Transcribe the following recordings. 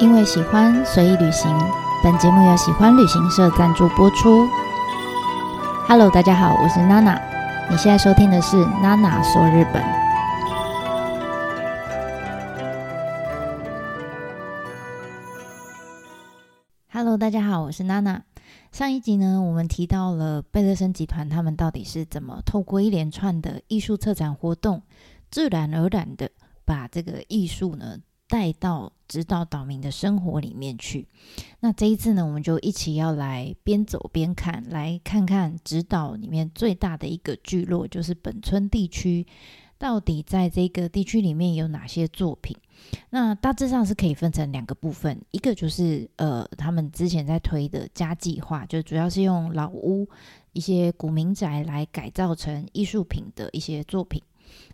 因为喜欢随意旅行。本节目由喜欢旅行社赞助播出。Hello， 大家好，我是 Nana。你现在收听的是 Nana 说日本。Hello， 大家好，我是 Nana。上一集呢，我们提到了贝勒森集团他们到底是怎么透过一连串的艺术策展活动，自然而然的把这个艺术呢带到直到岛民的生活里面去。那这一次呢，我们就一起要来边走边看，来看看直岛里面最大的一个聚落，就是本村地区，到底在这个地区里面有哪些作品。那大致上是可以分成两个部分，一个就是他们之前在推的家计划，就主要是用老屋一些古民宅来改造成艺术品的一些作品。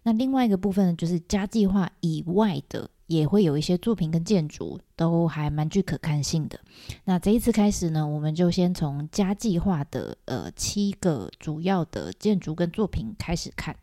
那另外一个部分呢，就是家计划以外的也会有一些作品跟建筑，都还蛮具可看性的。那这一次开始呢，我们就先从家计划的7个主要的建筑跟作品开始看。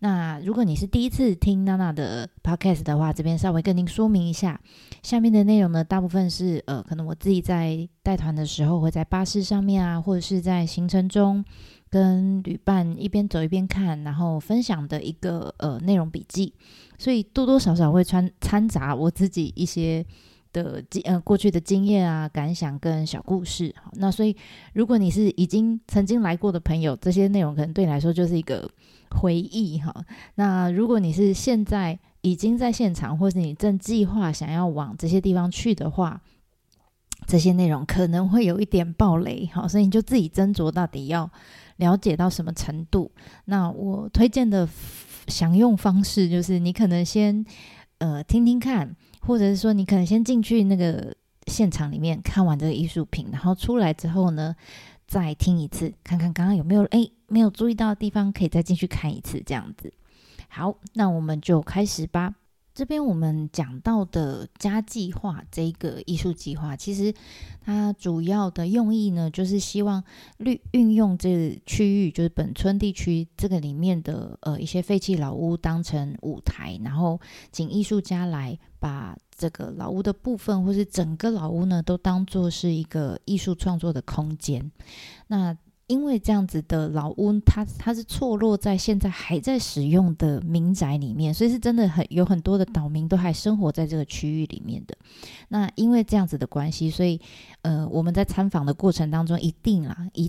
那如果你是第一次听娜娜的 podcast 的话，这边稍微跟您说明一下，下面的内容呢，大部分是可能我自己在带团的时候会在巴士上面啊，或者是在行程中跟旅伴一边走一边看，然后分享的一个内容笔记，所以多多少少会掺杂我自己一些的过去的经验啊、感想跟小故事。好，那所以如果你是已经曾经来过的朋友，这些内容可能对你来说就是一个回忆哈。那如果你是现在已经在现场，或是你正计划想要往这些地方去的话，这些内容可能会有一点爆雷，好，所以你就自己斟酌到底要了解到什么程度。那我推荐的享用方式就是你可能先听听看，或者是说你可能先进去那个现场里面看完这个艺术品，然后出来之后呢再听一次，看看刚刚有没有没有注意到的地方可以再进去看一次，这样子。好，那我们就开始吧。这边我们讲到的家计划这个艺术计划，其实它主要的用意呢，就是希望运用这区域，就是本村地区这个里面的一些废弃老屋当成舞台，然后请艺术家来把这个老屋的部分或是整个老屋呢都当作是一个艺术创作的空间。那因为这样子的老屋，它是错落在现在还在使用的民宅里面，所以是真的有很多的岛民都还生活在这个区域里面的。那因为这样子的关系，所以我们在参访的过程当中，一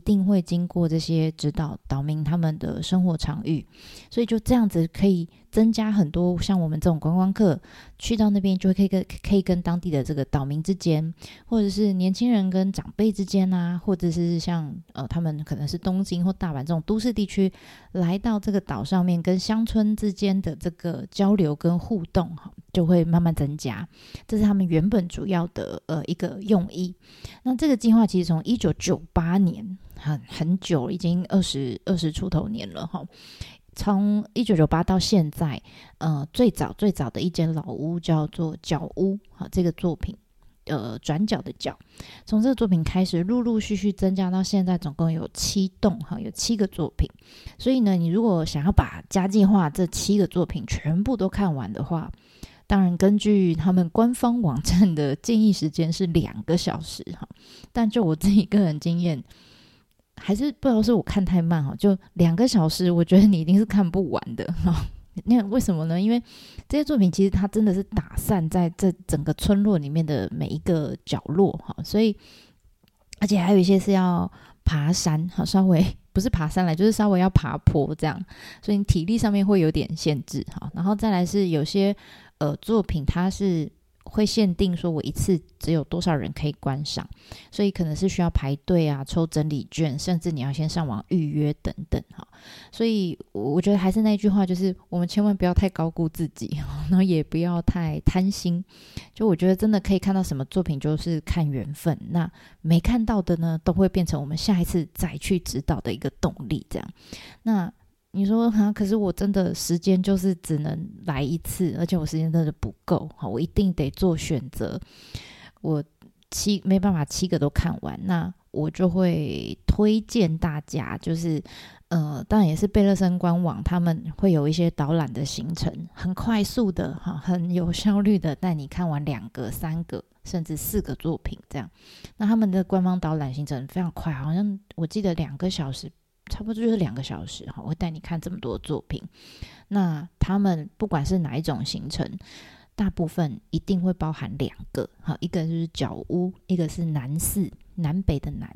定会经过这些直岛岛民他们的生活场域，所以就这样子可以增加很多像我们这种观光客去到那边就可以跟当地的这个岛民之间，或者是年轻人跟长辈之间啊，或者是像他们可能是东京或大阪这种都市地区来到这个岛上面跟乡村之间的这个交流跟互动就会慢慢增加，这是他们原本主要的一个用意。那这个计划其实从1998年很久，已经20出头年了哈。从1998到现在，最早的一间老屋叫做角屋，好，这个作品，转角的角，从这个作品开始，陆陆续续增加到现在，总共有7栋，哈，有7个作品。所以呢，你如果想要把家计划这7个作品全部都看完的话，当然根据他们官方网站的建议时间是2个小时，哈，但就我自己个人经验，还是不知道是我看太慢，就2个小时我觉得你一定是看不完的。那为什么呢？因为这些作品其实它真的是打散在这整个村落里面的每一个角落，所以而且还有一些是要爬山，稍微不是爬山来，就是稍微要爬坡这样，所以你体力上面会有点限制。然后再来是有些作品它是会限定说我一次只有多少人可以观赏，所以可能是需要排队啊，抽整理券，甚至你要先上网预约等等。所以我觉得还是那句话，就是我们千万不要太高估自己，然后也不要太贪心，就我觉得真的可以看到什么作品就是看缘分，那没看到的呢都会变成我们下一次再去指导的一个动力这样。那你说可是我真的时间就是只能来一次，而且我时间真的不够，我一定得做选择，我没办法7个都看完。那我就会推荐大家，就是当然也是贝勒森官网他们会有一些导览的行程，很快速的很有效率的带你看完2个3个甚至4个作品这样。那他们的官方导览行程非常快，好像我记得2个小时，差不多就是2个小时会带你看这么多作品。那他们不管是哪一种行程，大部分一定会包含2个，一个就是角屋，一个是南寺，南北的南。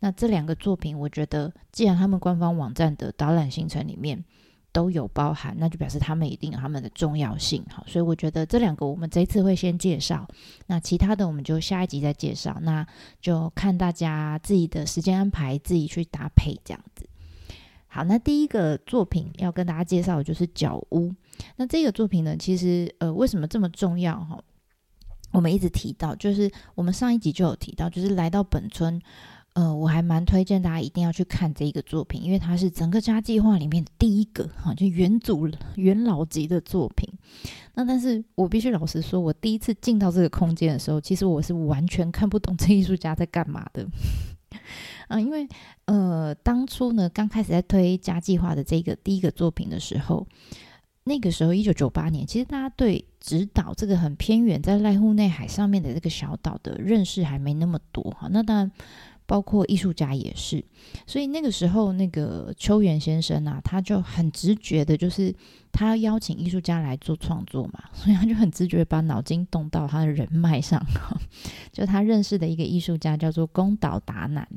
那这2个作品我觉得既然他们官方网站的导览行程里面都有包含，那就表示他们一定有他们的重要性。所以我觉得这2个我们这一次会先介绍，那其他的我们就下一集再介绍，那就看大家自己的时间安排，自己去搭配这样子。好，那第一个作品要跟大家介绍的就是角屋。那这个作品呢，其实为什么这么重要我们一直提到，就是我们上一集就有提到，就是来到本村我还蛮推荐大家一定要去看这一个作品，因为它是整个家计划里面的第一个就元老级的作品。那但是我必须老实说，我第一次进到这个空间的时候，其实我是完全看不懂这艺术家在干嘛的因为当初呢刚开始在推家计划的这个第一个作品的时候，那个时候1998年，其实大家对直岛这个很偏远在濑户内海上面的这个小岛的认识还没那么多，那当然包括艺术家也是。所以那个时候那个秋元先生啊，他就很直觉的，就是他邀请艺术家来做创作嘛，所以他就很直觉把脑筋动到他的人脉上就他认识的一个艺术家叫做宫岛达男。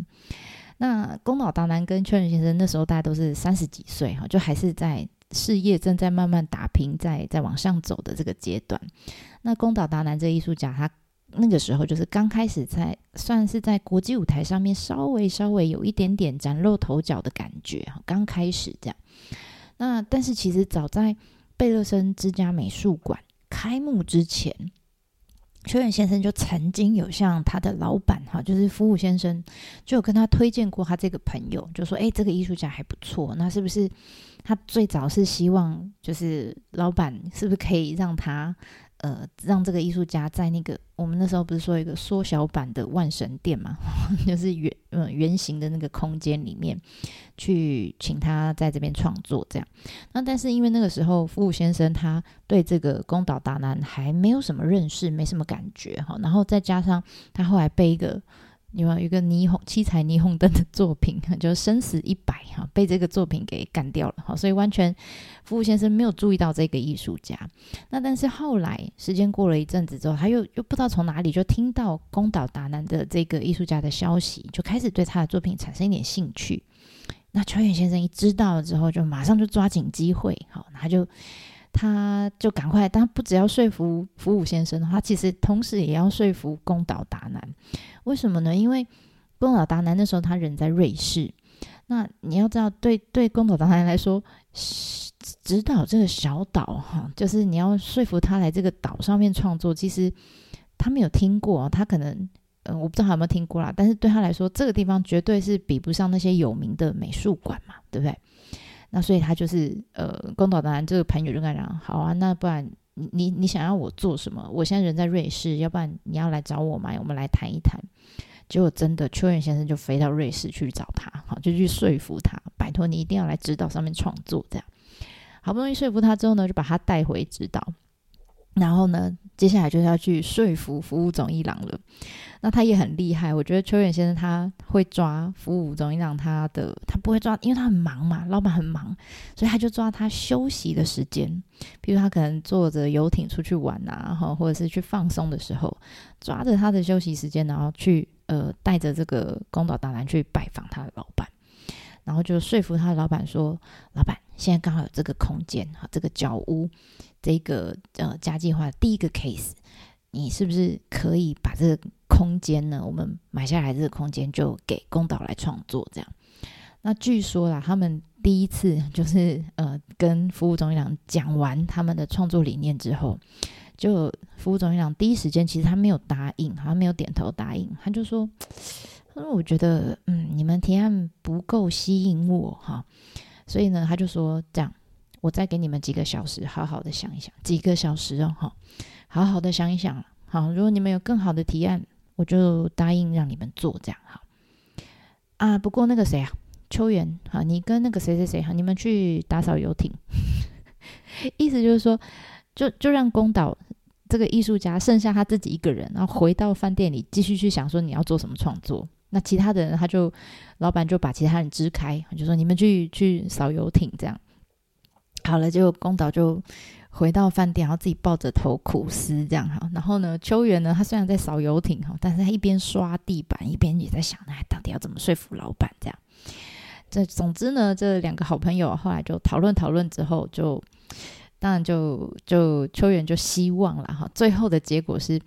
那宫岛达男跟秋元先生那时候大概都是30几岁，就还是在事业正在慢慢打拼，在往上走的这个阶段。那宫岛达男这艺术家，他那个时候就是刚开始算是在国际舞台上面稍微有一点点崭露头角的感觉，刚开始这样。那但是其实早在贝勒森之家美术馆开幕之前，秋元先生就曾经有向他的老板就是服务先生，就有跟他推荐过他这个朋友，就说这个艺术家还不错，那是不是他最早是希望就是老板是不是可以让他让这个艺术家在那个我们那时候不是说一个缩小版的万神殿嘛就是圆形的那个空间里面去请他在这边创作这样。那但是因为那个时候服务先生他对这个宫岛达男还没有什么认识，没什么感觉，然后再加上他后来被有一个七彩霓虹灯的作品，就是生死100被这个作品给干掉了，所以完全服务先生没有注意到这个艺术家。那但是后来时间过了一阵子之后，他又不知道从哪里就听到宫岛达男的这个艺术家的消息，就开始对他的作品产生一点兴趣。那秋元先生一知道了之后，就马上就抓紧机会，他就赶快，但不只要说服服务先生，他其实同时也要说服宫岛达男。为什么呢？因为宫岛达男那时候他人在瑞士，那你要知道对宫岛达男来说，直岛这个小岛就是你要说服他来这个岛上面创作，其实他没有听过，他可能我不知道他有没有听过啦，但是对他来说这个地方绝对是比不上那些有名的美术馆嘛，对不对？那所以他就是宫岛达男这个朋友就跟他讲，好啊，那不然你想要我做什么？我现在人在瑞士，要不然你要来找我嘛，我们来谈一谈。结果真的秋元先生就飞到瑞士去找他，就去说服他，拜托你一定要来直岛上面创作这样。好不容易说服他之后呢，就把他带回直岛，然后呢接下来就是要去说服服务总一郎了。那他也很厉害，我觉得秋元先生他会抓服务总一郎他不会抓，因为他很忙嘛，老板很忙，所以他就抓他休息的时间，比如他可能坐着游艇出去玩啊，或者是去放松的时候，抓着他的休息时间，然后去带着这个宫岛达男去拜访他的老板，然后就说服他的老板说，老板现在刚好有这个空间，这个角屋，这个家计划第一个 case， 你是不是可以把这个空间呢，我们买下来这个空间就给宫岛来创作这样。那据说啦，他们第一次就是跟服务总一郎讲完他们的创作理念之后，就服务总一郎第一时间其实他没有答应，他没有点头答应，他就说，我觉得你们提案不够吸引我所以呢他就说，这样我再给你们几个小时好好的想一想，几个小时好好的想一想，好，如果你们有更好的提案，我就答应让你们做这样。好啊，不过那个谁啊，秋元好，你跟那个谁谁谁好，你们去打扫游艇意思就是说就让宫岛这个艺术家剩下他自己一个人，然后回到饭店里继续去想说你要做什么创作，那其他的人他就老板就把其他人支开，就说你们去扫游艇这样好了。结果宫岛就回到饭店，然后自己抱着头苦思这样。好，然后呢秋元呢他虽然在扫游艇，但是他一边刷地板一边也在想那到底要怎么说服老板这样。这总之呢这两个好朋友后来就讨论之后，就当然就秋元就希望啦，最后的结果是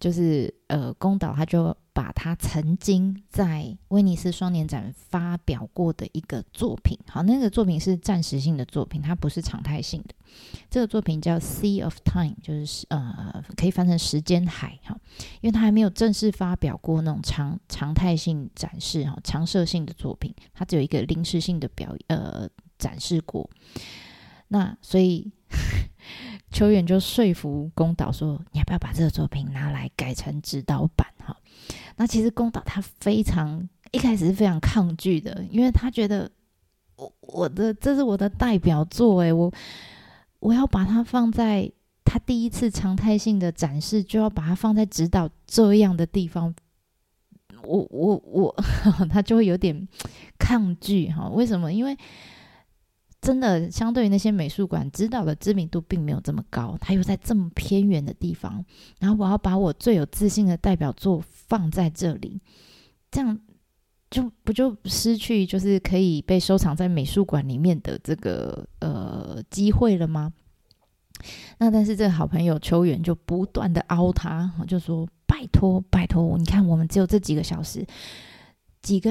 就是宫岛他就把他曾经在威尼斯双年展发表过的一个作品，好，那个作品是暂时性的作品，它不是常态性的。这个作品叫 Sea of Time， 就是可以翻成时间海，因为它还没有正式发表过那种常态性展示常设性的作品，它只有一个临时性的展示过。那所以秋元就说服宫岛说你要不要把这个作品拿来改成指导版。那其实宫岛他一开始是非常抗拒的，因为他觉得这是我的代表作耶，我要把它放在他第一次常态性的展示，就要把它放在指导这样的地方，他就会有点抗拒。为什么？因为真的相对于那些美术馆，指导的知名度并没有这么高，它又在这么偏远的地方，然后我要把我最有自信的代表作放在这里，这样就失去就是可以被收藏在美术馆里面的这个机会了吗？那但是这个好朋友秋元就不断的凹他，就说拜托拜托，你看我们只有这几个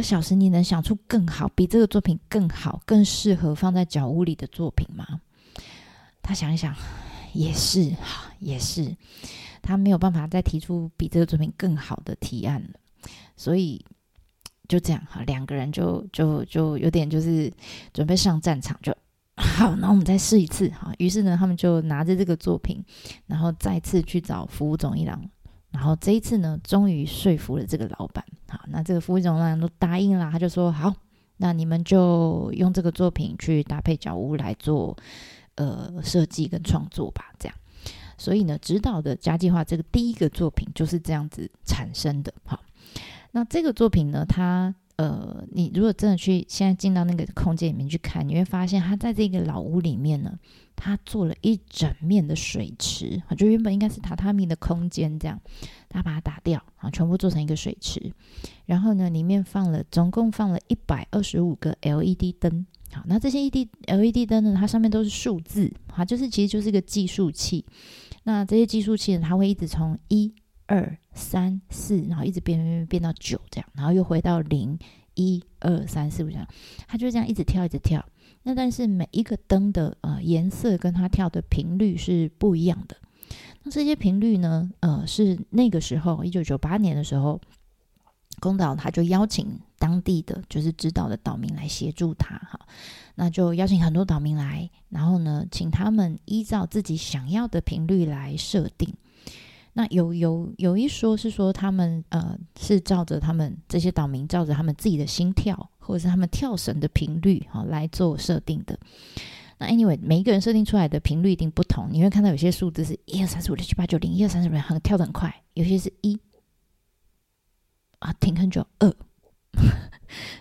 小时你能想出更好比这个作品更好更适合放在角屋里的作品吗？他想一想也是他没有办法再提出比这个作品更好的提案了，所以就这样两个人就有点就是准备上战场，就好那我们再试一次。好，于是呢他们就拿着这个作品然后再次去找服务总一郎，然后这一次呢终于说服了这个老板。好，那这个服务总呢都答应了，他就说好那你们就用这个作品去搭配角屋来做设计跟创作吧这样。所以呢指导的家计划这个第一个作品就是这样子产生的。好，那这个作品呢它你如果真的去现在进到那个空间里面去看，你会发现他在这个老屋里面呢他做了一整面的水池，就原本应该是榻榻米的空间这样他把它打掉全部做成一个水池，然后呢里面总共放了125个 LED 灯。好，那这些 LED 灯呢它上面都是数字，它其实就是一个计数器。那这些计数器呢它会一直从1 2 3 4然后一直变到9这样，然后又回到0 1 2 3 4这样，它就这样一直跳。那但是每一个灯的颜色跟它跳的频率是不一样的。那这些频率呢是那个时候1998年的时候宫岛他就邀请当地的就是指导的岛民来协助他。好，那就邀请很多岛民来，然后呢请他们依照自己想要的频率来设定。那有一说是说他们是照着他们这些岛民照着他们自己的心跳或者是他们跳绳的频率来做设定的。那 anyway 每一个人设定出来的频率一定不同，你会看到有些数字是 123467890 跳得很快，有些是1停很久2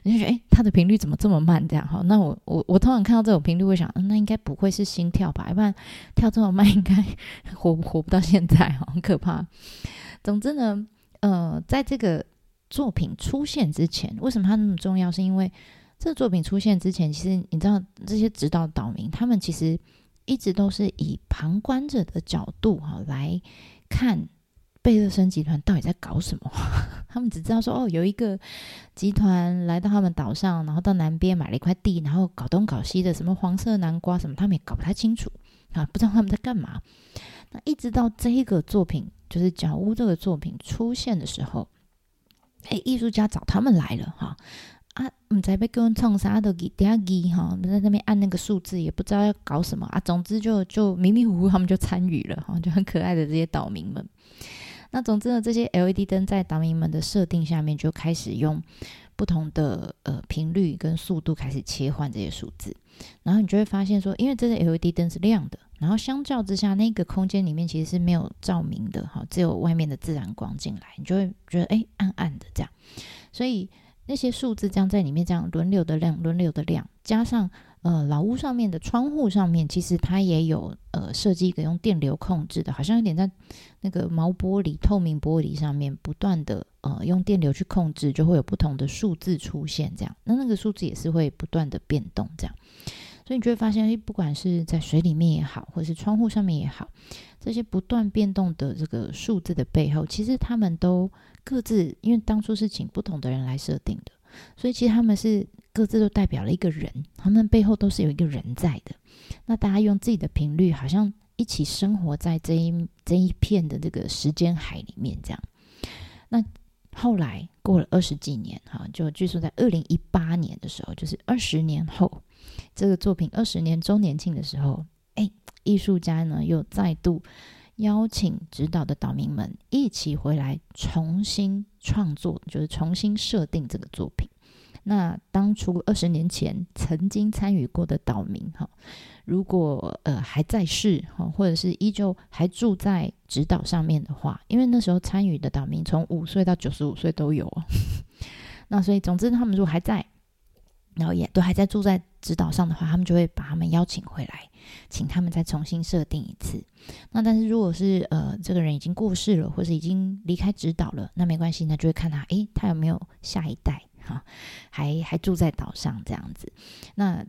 你就觉得他的频率怎么这么慢这样。好，那我通常看到这种频率会想那应该不会是心跳吧，要不然跳这么慢应该活不到现在，很可怕。总之呢在这个作品出现之前，为什么它那么重要，是因为这个作品出现之前其实你知道这些指导岛民他们其实一直都是以旁观者的角度来看贝勒森集团到底在搞什么他们只知道说有一个集团来到他们岛上，然后到南边买了一块地，然后搞东搞西的什么黄色南瓜什么他们也搞不太清楚不知道他们在干嘛。那一直到这个作品就是角屋这个作品出现的时候，艺术家找他们来了不知道要叫我们创啥就在那里在那边按那个数字也不知道要搞什么总之就迷迷糊糊他们就参与了就很可爱的这些岛民们。那总之呢，这些 LED 灯在岛民们的设定下面就开始用不同的频率跟速度开始切换这些数字，然后你就会发现说，因为这些 LED 灯是亮的，然后相较之下那个空间里面其实是没有照明的，只有外面的自然光进来，你就会觉得暗暗的这样，所以那些数字这样在里面这样轮流的亮，轮流的亮，加上老屋上面的窗户上面其实它也有设计一个用电流控制的，好像有点在那个毛玻璃透明玻璃上面不断的用电流去控制，就会有不同的数字出现这样，那个数字也是会不断的变动这样，所以你就会发现不管是在水里面也好，或是窗户上面也好，这些不断变动的这个数字的背后，其实他们都各自，因为当初是请不同的人来设定的，所以其实他们是各自都代表了一个人，他们背后都是有一个人在的，那大家用自己的频率好像一起生活在这一片的这个时间海里面这样。那后来过了20几年，就据说在2018年的时候，就是20年后这个作品20年周年庆的时候，艺术家呢又再度邀请指导的岛民们一起回来重新创作，就是重新设定这个作品。那当初20年前曾经参与过的岛民，如果还在世，或者是依旧还住在指导上面的话，因为那时候参与的岛民从5岁到95岁都有那所以总之他们如果还在，然后也都还在住在指导上的话，他们就会把他们邀请回来，请他们再重新设定一次。那但是如果是这个人已经过世了，或是已经离开指导了，那没关系，那就会看他他有没有下一代还住在岛上这样子。那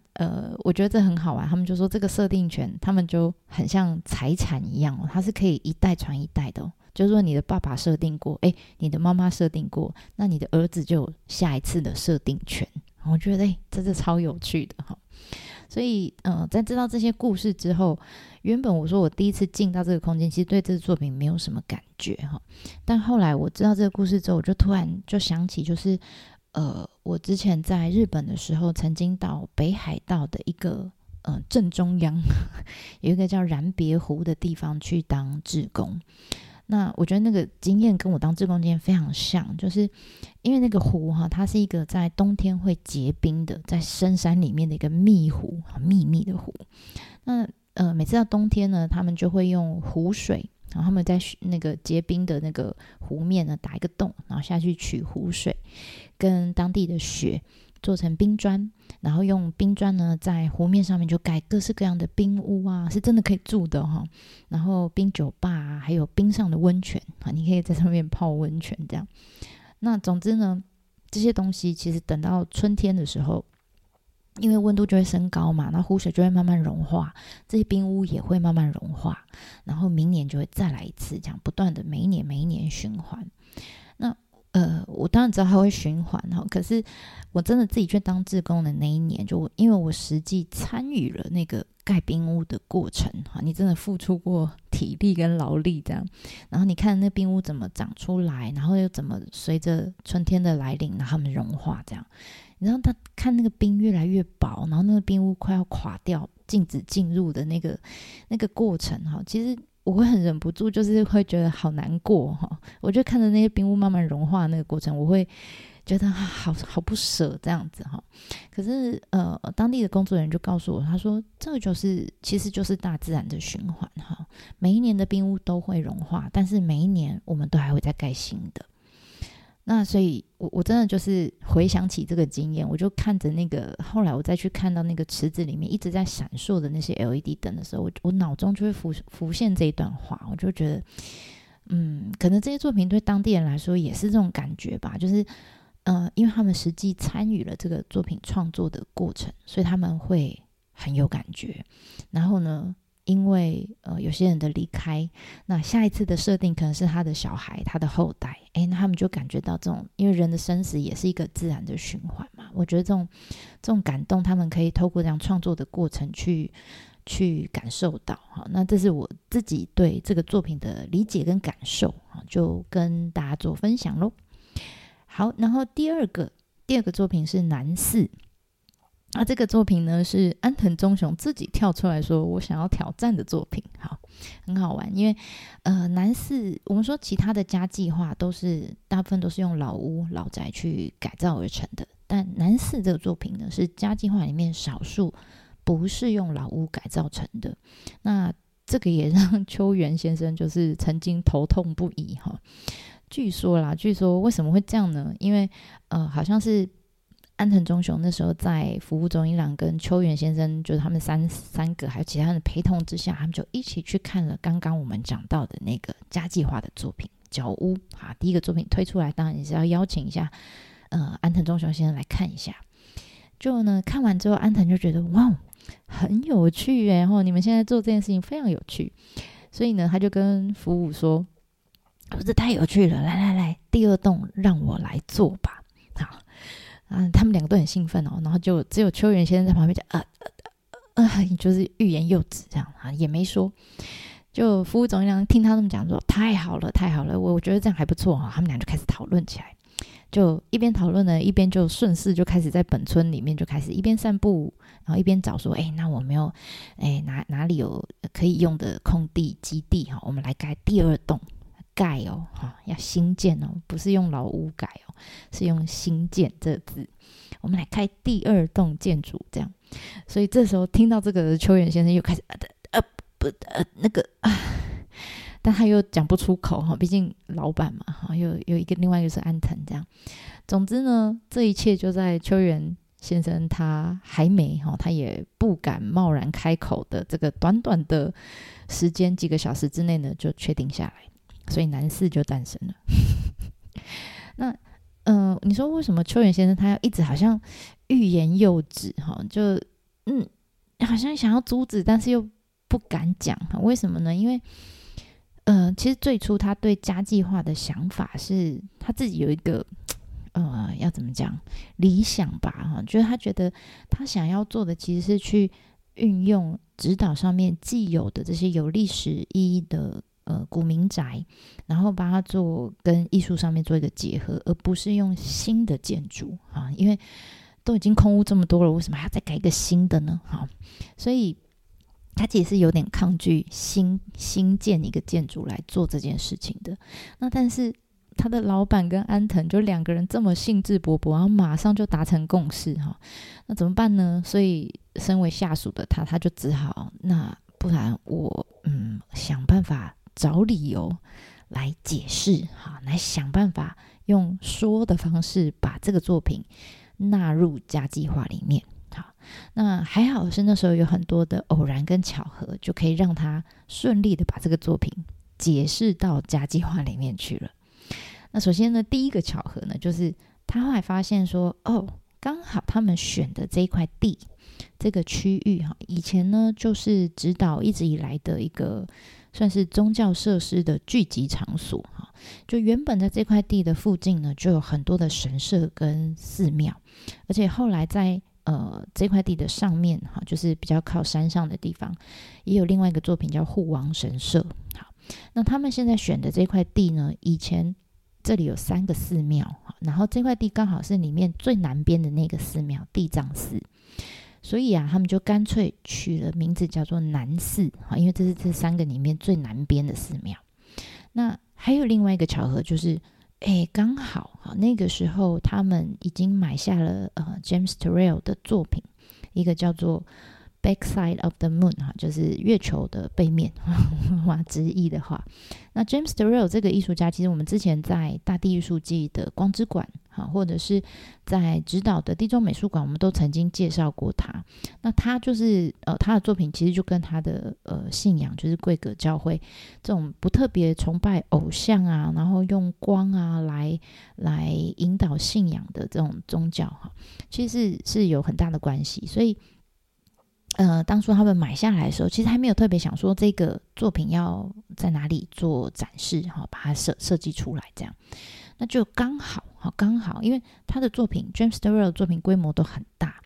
我觉得这很好玩，他们就说这个设定权他们就很像财产一样，它是可以一代传一代的，就是说你的爸爸设定过，你的妈妈设定过，那你的儿子就有下一次的设定权。我觉得真的超有趣的哈。所以在知道这些故事之后，原本我说我第一次进到这个空间其实对这个作品没有什么感觉哈，但后来我知道这个故事之后，我就突然就想起，就是我之前在日本的时候曾经到北海道的一个正中央有一个叫然别湖的地方去当志工。那我觉得那个经验跟我当志工经验非常像，就是因为那个湖它是一个在冬天会结冰的，在深山里面的一个密湖，秘密的湖。那每次到冬天呢，他们就会用湖水，然后他们在那个结冰的那个湖面呢打一个洞，然后下去取湖水跟当地的雪做成冰砖，然后用冰砖呢在湖面上面就盖各式各样的冰屋啊，是真的可以住的然后冰酒吧啊，还有冰上的温泉你可以在上面泡温泉这样。那总之呢，这些东西其实等到春天的时候，因为温度就会升高嘛，那湖水就会慢慢融化，这些冰屋也会慢慢融化，然后明年就会再来一次，这样不断的每一年循环。那我当然知道它会循环，可是我真的自己去当志工的那一年，就因为我实际参与了那个盖冰屋的过程，你真的付出过体力跟劳力这样，然后你看那冰屋怎么长出来，然后又怎么随着春天的来临然后它们融化这样，你知道他看那个冰越来越薄，然后那个冰屋快要垮掉，禁止进入的那个过程，其实我会很忍不住，就是会觉得好难过我就看着那些冰屋慢慢融化那个过程，我会觉得好不舍这样子可是当地的工作人员就告诉我，他说这个其实就是大自然的循环每一年的冰屋都会融化，但是每一年我们都还会再盖新的。那所以我真的就是回想起这个经验，我就看着那个后来我再去看到那个池子里面一直在闪烁的那些 LED 灯的时候，我脑中就会浮现这一段话，我就觉得可能这些作品对当地人来说也是这种感觉吧，就是因为他们实际参与了这个作品创作的过程，所以他们会很有感觉。然后呢，因为有些人的离开，那下一次的设定可能是他的小孩，他的后代，那他们就感觉到这种，因为人的生死也是一个自然的循环嘛，我觉得这种感动他们可以透过这样创作的过程去感受到那这是我自己对这个作品的理解跟感受就跟大家做分享咯。好，然后第二个作品是南寺。这个作品呢是安藤忠雄自己跳出来说我想要挑战的作品。好，很好玩，因为南寺我们说其他的家计划都是大部分都是用老屋老宅去改造而成的，但南寺这个作品呢是家计划里面少数不是用老屋改造成的。那这个也让秋元先生就是曾经头痛不已哈。据说为什么会这样呢？因为好像是安藤忠雄那时候在服部忠一郎跟秋元先生，就是他们三个还有其他人的陪同之下，他们就一起去看了刚刚我们讲到的那个家计划的作品《角屋》啊。第一个作品推出来，当然也是要邀请一下安藤忠雄先生来看一下。就呢，看完之后，安藤就觉得哇，很有趣耶！哦，你们现在做这件事情非常有趣，所以呢，他就跟服部说：“这太有趣了，来，第二栋让我来做吧。”好。他们两个都很兴奋哦，然后就只有秋元先生在旁边讲就是欲言又止这样啊，也没说。就服务总一郎听他这么讲说，太好了，我觉得这样还不错啊、哦。他们俩就开始讨论起来，就一边讨论呢，一边就顺势就开始在本村里面就开始一边散步，然后一边找说，那我没有，哪里有可以用的空地基地哈、哦，我们来盖第二栋。盖哦，要新建哦，不是用老屋改哦，是用新建这字。我们来开第二栋建筑，这样。所以这时候听到这个，秋元先生又开始但他又讲不出口哈，毕竟老板嘛哈，有一个另外一个是安藤这样。总之呢，这一切就在秋元先生他还没哈，他也不敢贸然开口的这个短短的时间几个小时之内呢，就确定下来。所以南寺就诞生了。那你说为什么秋元先生他要一直好像欲言又止哈？就好像想要阻止，但是又不敢讲。为什么呢？因为其实最初他对家计划的想法是他自己有一个要怎么讲理想吧哈？就是他觉得他想要做的其实是去运用指导上面既有的这些有历史意义的。古民宅，然后把它做跟艺术上面做一个结合，而不是用新的建筑啊，因为都已经空屋这么多了，为什么还要再改一个新的呢？好，所以他其实是有点抗拒新建一个建筑来做这件事情的。那但是他的老板跟安藤就两个人这么兴致勃勃，然后马上就达成共识哈，那怎么办呢？所以身为下属的他就只好，那不然我想办法。找理由来解释，好，来想办法用说的方式把这个作品纳入家计划里面。好，那还好是那时候有很多的偶然跟巧合，就可以让他顺利的把这个作品解释到家计划里面去了。那首先呢，第一个巧合呢，就是他后来发现说，刚好他们选的这一块地，这个区域哈，以前呢就是直岛一直以来的一个算是宗教设施的聚集场所哈。就原本在这块地的附近呢，就有很多的神社跟寺庙，而且后来在这块地的上面哈，就是比较靠山上的地方，也有另外一个作品叫护王神社。好，那他们现在选的这块地呢，以前。这里有三个寺庙，然后这块地刚好是里面最南边的那个寺庙地藏寺，所以啊，他们就干脆取了名字叫做南寺，因为这是这三个里面最南边的寺庙。那还有另外一个巧合就是刚好那个时候他们已经买下了James Turrell 的作品，一个叫做 Backside of the Moon 就是月球的背面直译的话。那 James Turrell 这个艺术家，其实我们之前在大地艺术季的光之馆或者是在直岛的地中美术馆，我们都曾经介绍过他。那他就是他的作品其实就跟他的信仰就是贵格教会这种不特别崇拜偶像啊，然后用光啊来引导信仰的这种宗教其实是有很大的关系。所以当初他们买下来的时候，其实还没有特别想说这个作品要在哪里做展示，把它设计出来这样。那就刚好因为他的作品 James Turrell 的作品规模都很大，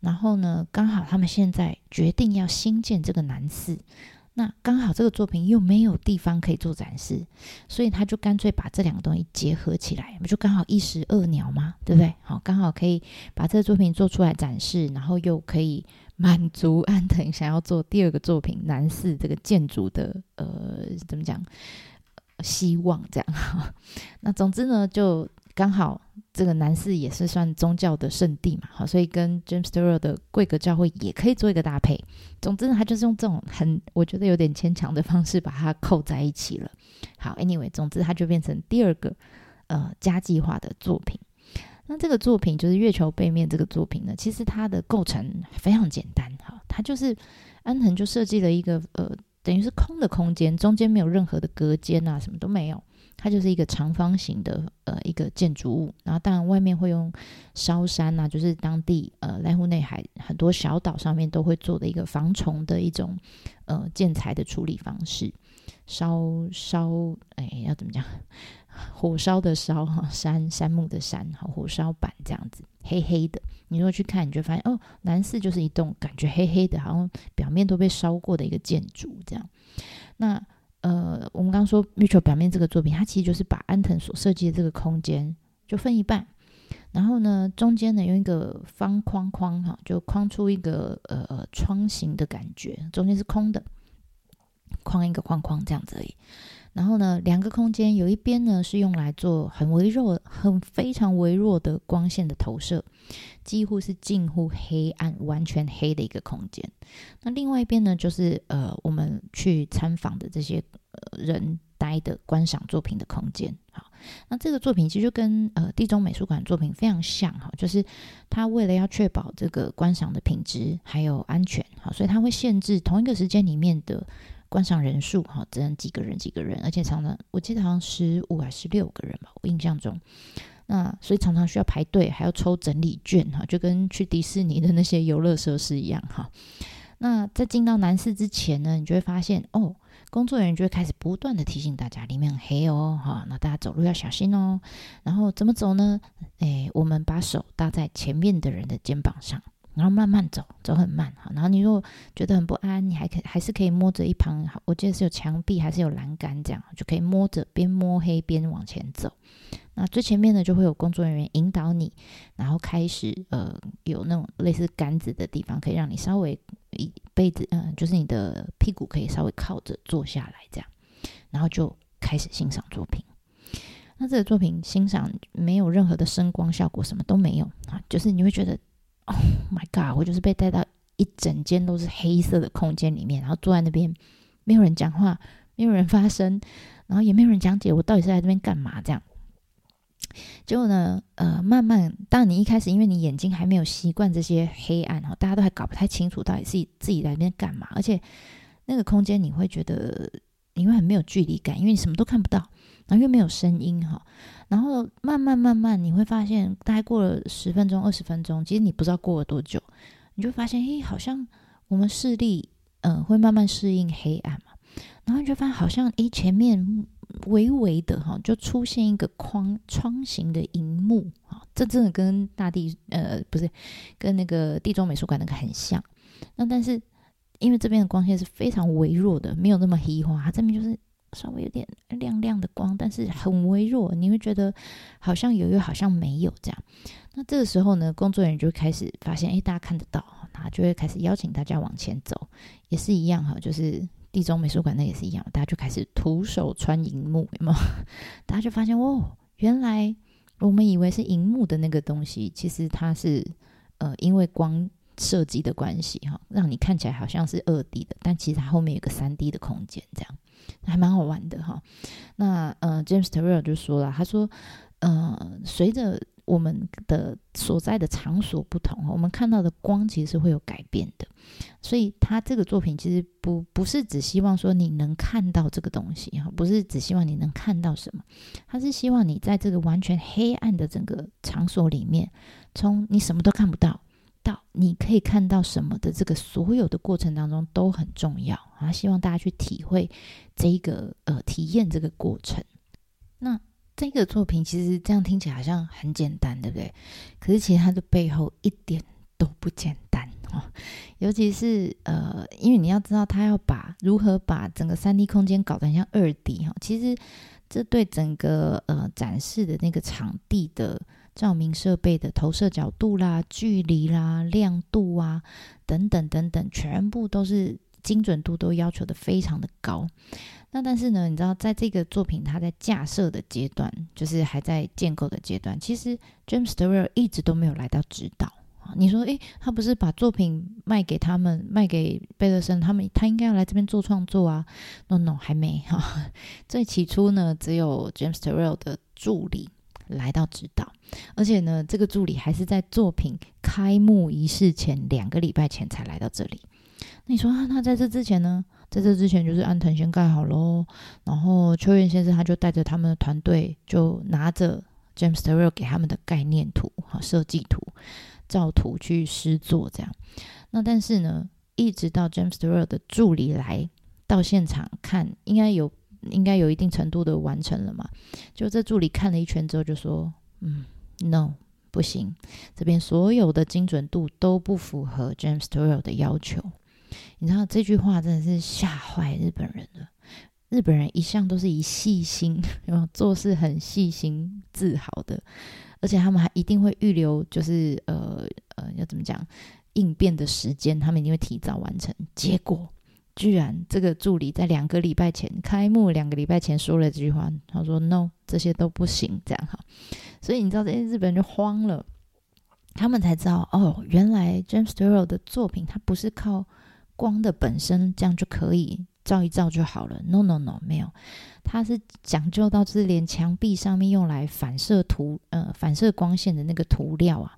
然后呢刚好他们现在决定要新建这个南寺，那刚好这个作品又没有地方可以做展示，所以他就干脆把这两个东西结合起来，不就刚好一石二鸟吗？对不对？好，刚好可以把这个作品做出来展示，然后又可以满足安藤想要做第二个作品南寺这个建筑的怎么讲希望这样那总之呢，就刚好这个南寺也是算宗教的圣地嘛，好，所以跟 James Turrell 的贵格教会也可以做一个搭配。总之呢，他就是用这种很我觉得有点牵强的方式把它扣在一起了。好 anyway 总之它就变成第二个家计划的作品。那这个作品就是月球背面这个作品呢，其实它的构成非常简单，好，它就是安藤就设计了一个等于是空的空间，中间没有任何的隔间啊，什么都没有，它就是一个长方形的一个建筑物。然后当然外面会用烧山啊，就是当地濑户内海很多小岛上面都会做的一个防虫的一种建材的处理方式，要怎么讲，火烧的烧，杉木的杉，火烧板这样子，黑黑的。你如果去看，你就发现哦，南寺就是一栋感觉黑黑的，好像表面都被烧过的一个建筑这样。那我们刚刚说月球表面这个作品，它其实就是把安藤所设计的这个空间就分一半，然后呢，中间呢用一个方框哈，就框出一个窗形的感觉，中间是空的，框一个框这样子而已。然后呢，两个空间有一边呢是用来做非常微弱的光线的投射，几乎是近乎黑暗完全黑的一个空间。那另外一边呢就是我们去参访的这些人待的观赏作品的空间。好，那这个作品其实就跟地中美术馆作品非常像，就是它为了要确保这个观赏的品质还有安全，好，所以它会限制同一个时间里面的观赏人数，只能几个人，而且常常我记得好像15还是16个人吧，我印象中。那所以常常需要排队，还要抽整理券，就跟去迪士尼的那些游乐设施一样。那在进到南寺之前呢，你就会发现哦，工作人员就会开始不断的提醒大家里面很黑哦，那大家走路要小心哦。然后怎么走呢？我们把手搭在前面的人的肩膀上，然后慢慢走很慢，然后你如果觉得很不安，你还是可以摸着一旁，我记得是有墙壁还是有栏杆，这样就可以摸着，边摸黑边往前走。那最前面呢就会有工作人员引导你，然后开始有那种类似杆子的地方，可以让你稍微被子就是你的屁股可以稍微靠着坐下来这样，然后就开始欣赏作品。那这个作品欣赏没有任何的声光效果，什么都没有，就是你会觉得Oh my god， 我就是被带到一整间都是黑色的空间里面，然后坐在那边，没有人讲话，没有人发声，然后也没有人讲解我到底是在这边干嘛这样。结果呢，慢慢，当然你一开始因为你眼睛还没有习惯这些黑暗，大家都还搞不太清楚到底是自己在那边干嘛，而且那个空间你会觉得你会很没有距离感，因为你什么都看不到，然后又没有声音，然后慢慢你会发现大概过了10分钟20分钟，其实你不知道过了多久，你就发现好像我们视力会慢慢适应黑暗嘛，然后你就发现好像前面微的就出现一个窗形的萤幕，这真的跟跟那个地中美术馆那个很像。那但是因为这边的光线是非常微弱的，没有那么黑化，它这边就是稍微有点亮亮的光，但是很微弱，你会觉得好像有又好像没有这样。那这个时候呢，工作人员就开始发现大家看得到，然后就会开始邀请大家往前走，也是一样，就是地中美术馆那也是一样，大家就开始徒手穿萤幕，有没有？大家就发现哦，原来我们以为是萤幕的那个东西，其实它是因为光设计的关系，让你看起来好像是 2D 的，但其实它后面有个 3D 的空间，这样还蛮好玩的。那James Turrell 就说了，他说随着我们的所在的场所不同，我们看到的光其实是会有改变的，所以他这个作品其实不是只希望说你能看到这个东西，不是只希望你能看到什么，他是希望你在这个完全黑暗的整个场所里面，从你什么都看不到到你可以看到什么的这个所有的过程当中都很重要，希望大家去体会这一个体验这个过程。那这个作品其实这样听起来好像很简单，对不对？可是其实它的背后一点都不简单，尤其是因为你要知道它要如何把整个 3D 空间搞得很像 2D， 其实这对整个展示的那个场地的照明设备的投射角度啦、距离啦、亮度啊等等等等，全部都是精准度都要求的非常的高。那但是呢，你知道在这个作品它在架设的阶段，就是还在建构的阶段，其实 James Turrell 一直都没有来到指导。你说他不是把作品卖给他们，卖给贝勒森他们，他应该要来这边做创作啊。 No 还没哈。最起初呢，只有 James Turrell 的助理来到指导，而且呢这个助理还是在作品开幕仪式前2个礼拜前才来到这里。那你说那在这之前呢，在这之前就是安藤先盖好咯，然后秋元先生他就带着他们的团队，就拿着 James Turrell 给他们的概念图、设计图、照图去施作这样。那但是呢，一直到 James Turrell 的助理来到现场看，应该有一定程度的完成了嘛，就这助理看了一圈之后就说no 不行，这边所有的精准度都不符合 James Turrell 的要求。你知道这句话真的是吓坏日本人了。日本人一向都是以细心，做事很细心自豪的，而且他们还一定会预留，就是要怎么讲，应变的时间，他们一定会提早完成。结果居然这个助理在2个礼拜前，开幕2个礼拜前说了这句话，他说 no 这些都不行这样哈。所以你知道这些日本人就慌了，他们才知道哦，原来 James Turrell 的作品它不是靠光的本身这样就可以照一照就好了。 No 没有，它是讲究到就是连墙壁上面用来反射光线的那个涂料啊，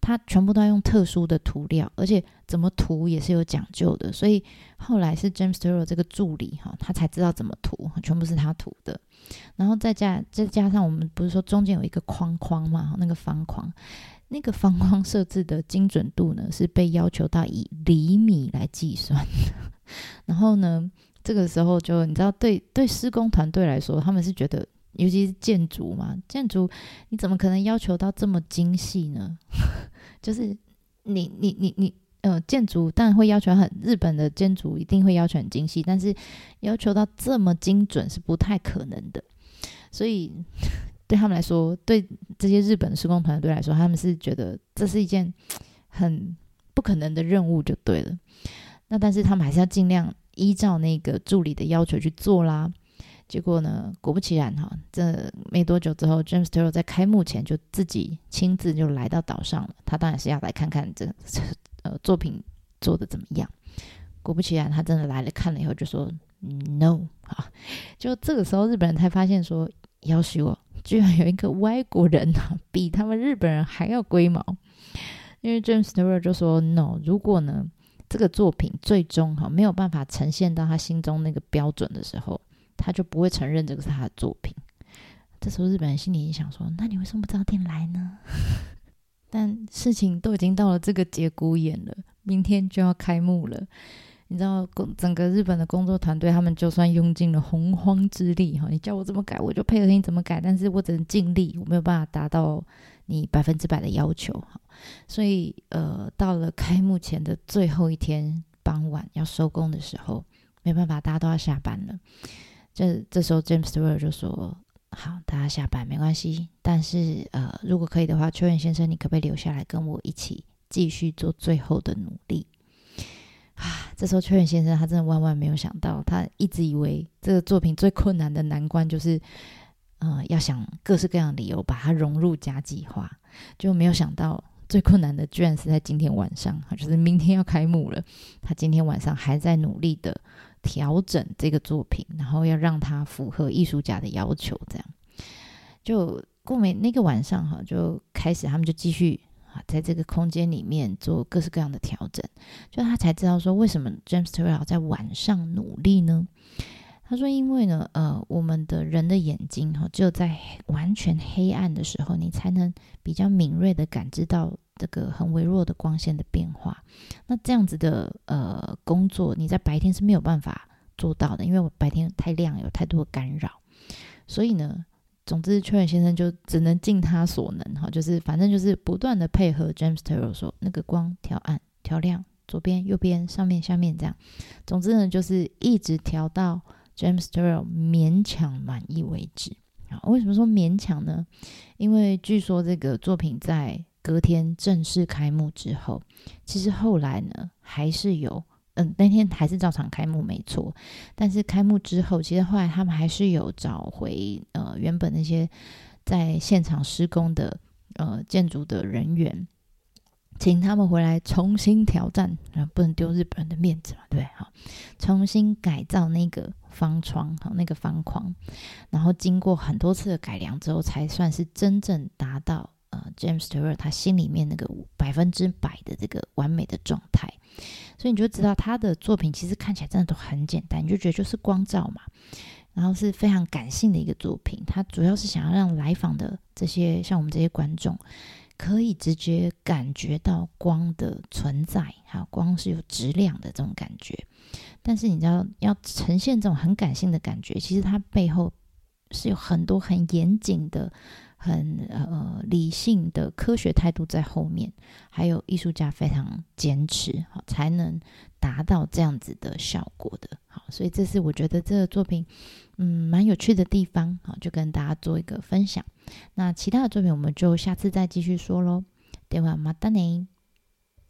它全部都要用特殊的涂料，而且怎么涂也是有讲究的。所以后来是 James Turrell 这个助理他才知道怎么涂，全部是他涂的。然后再加上我们不是说中间有一个框框嘛，那个方框，那个方框设置的精准度呢是被要求到以厘米来计算的。然后呢，这个时候就你知道，对施工团队来说，他们是觉得，尤其是建筑嘛，建筑你怎么可能要求到这么精细呢？就是你建筑当然会要求很，日本的建筑一定会要求很精细，但是要求到这么精准是不太可能的。所以对他们来说，对这些日本施工团队来说，他们是觉得这是一件很不可能的任务就对了。那但是他们还是要尽量依照那个助理的要求去做啦。结果呢，果不其然这没多久之后， James Turrell 在开幕前就自己亲自就来到岛上了。他当然是要来看看这作品做的怎么样。果不其然，他真的来了，看了以后就说 No 就这个时候日本人才发现说，要死我，居然有一个外国人比他们日本人还要龟毛。因为 James Turrell 就说 No， 如果呢这个作品最终没有办法呈现到他心中那个标准的时候，他就不会承认这个是他的作品。这时候日本人心里想说，那你为什么不早点来呢？但事情都已经到了这个节骨眼了，明天就要开幕了。你知道整个日本的工作团队，他们就算用尽了洪荒之力，你叫我怎么改我就配合你怎么改，但是我只能尽力，我没有办法达到你100%的要求。所以到了开幕前的最后一天傍晚要收工的时候，没办法，大家都要下班了。这时候 James Turrell 就说，好，大家下班没关系，但是如果可以的话，秋元先生你可不可以留下来跟我一起继续做最后的努力啊。这时候秋元先生他真的万万没有想到，他一直以为这个作品最困难的难关就是要想各式各样的理由把它融入加计划，就没有想到最困难的居然是在今天晚上，就是明天要开幕了，他今天晚上还在努力的调整这个作品，然后要让它符合艺术家的要求这样。就过没那个晚上就开始，他们就继续在这个空间里面做各式各样的调整。就他才知道说，为什么 James Turrell 在晚上努力呢？他说因为呢我们的人的眼睛只有在完全黑暗的时候，你才能比较敏锐的感知到这个很微弱的光线的变化。那这样子的工作你在白天是没有办法做到的，因为我白天太亮，有太多的干扰。所以呢，总之秋元先生就只能尽他所能就是反正就是不断的配合 James Turrell 说，那个光调暗调亮，左边右边上面下面这样。总之呢，就是一直调到James Turrell 勉强满意为止。好，为什么说勉强呢？因为据说这个作品在隔天正式开幕之后，其实后来呢还是有那天还是照常开幕没错，但是开幕之后其实后来他们还是有找回原本那些在现场施工的建筑的人员，请他们回来重新挑战，不能丢日本人的面子嘛，对不对？好，重新改造那个方窗，好，那个方框，然后经过很多次的改良之后，才算是真正达到James Turrell 他心里面那个100%的这个完美的状态。所以你就知道他的作品其实看起来真的都很简单，你就觉得就是光照嘛，然后是非常感性的一个作品。他主要是想要让来访的这些像我们这些观众可以直接感觉到光的存在，还有光是有质量的这种感觉。但是你知道要呈现这种很感性的感觉，其实它背后是有很多很严谨的很理性的科学态度在后面，还有艺术家非常坚持，好，才能达到这样子的效果的。好，所以这是我觉得这个作品蛮有趣的地方，好，就跟大家做一个分享。那其他的作品我们就下次再继续说咯。ではまたね。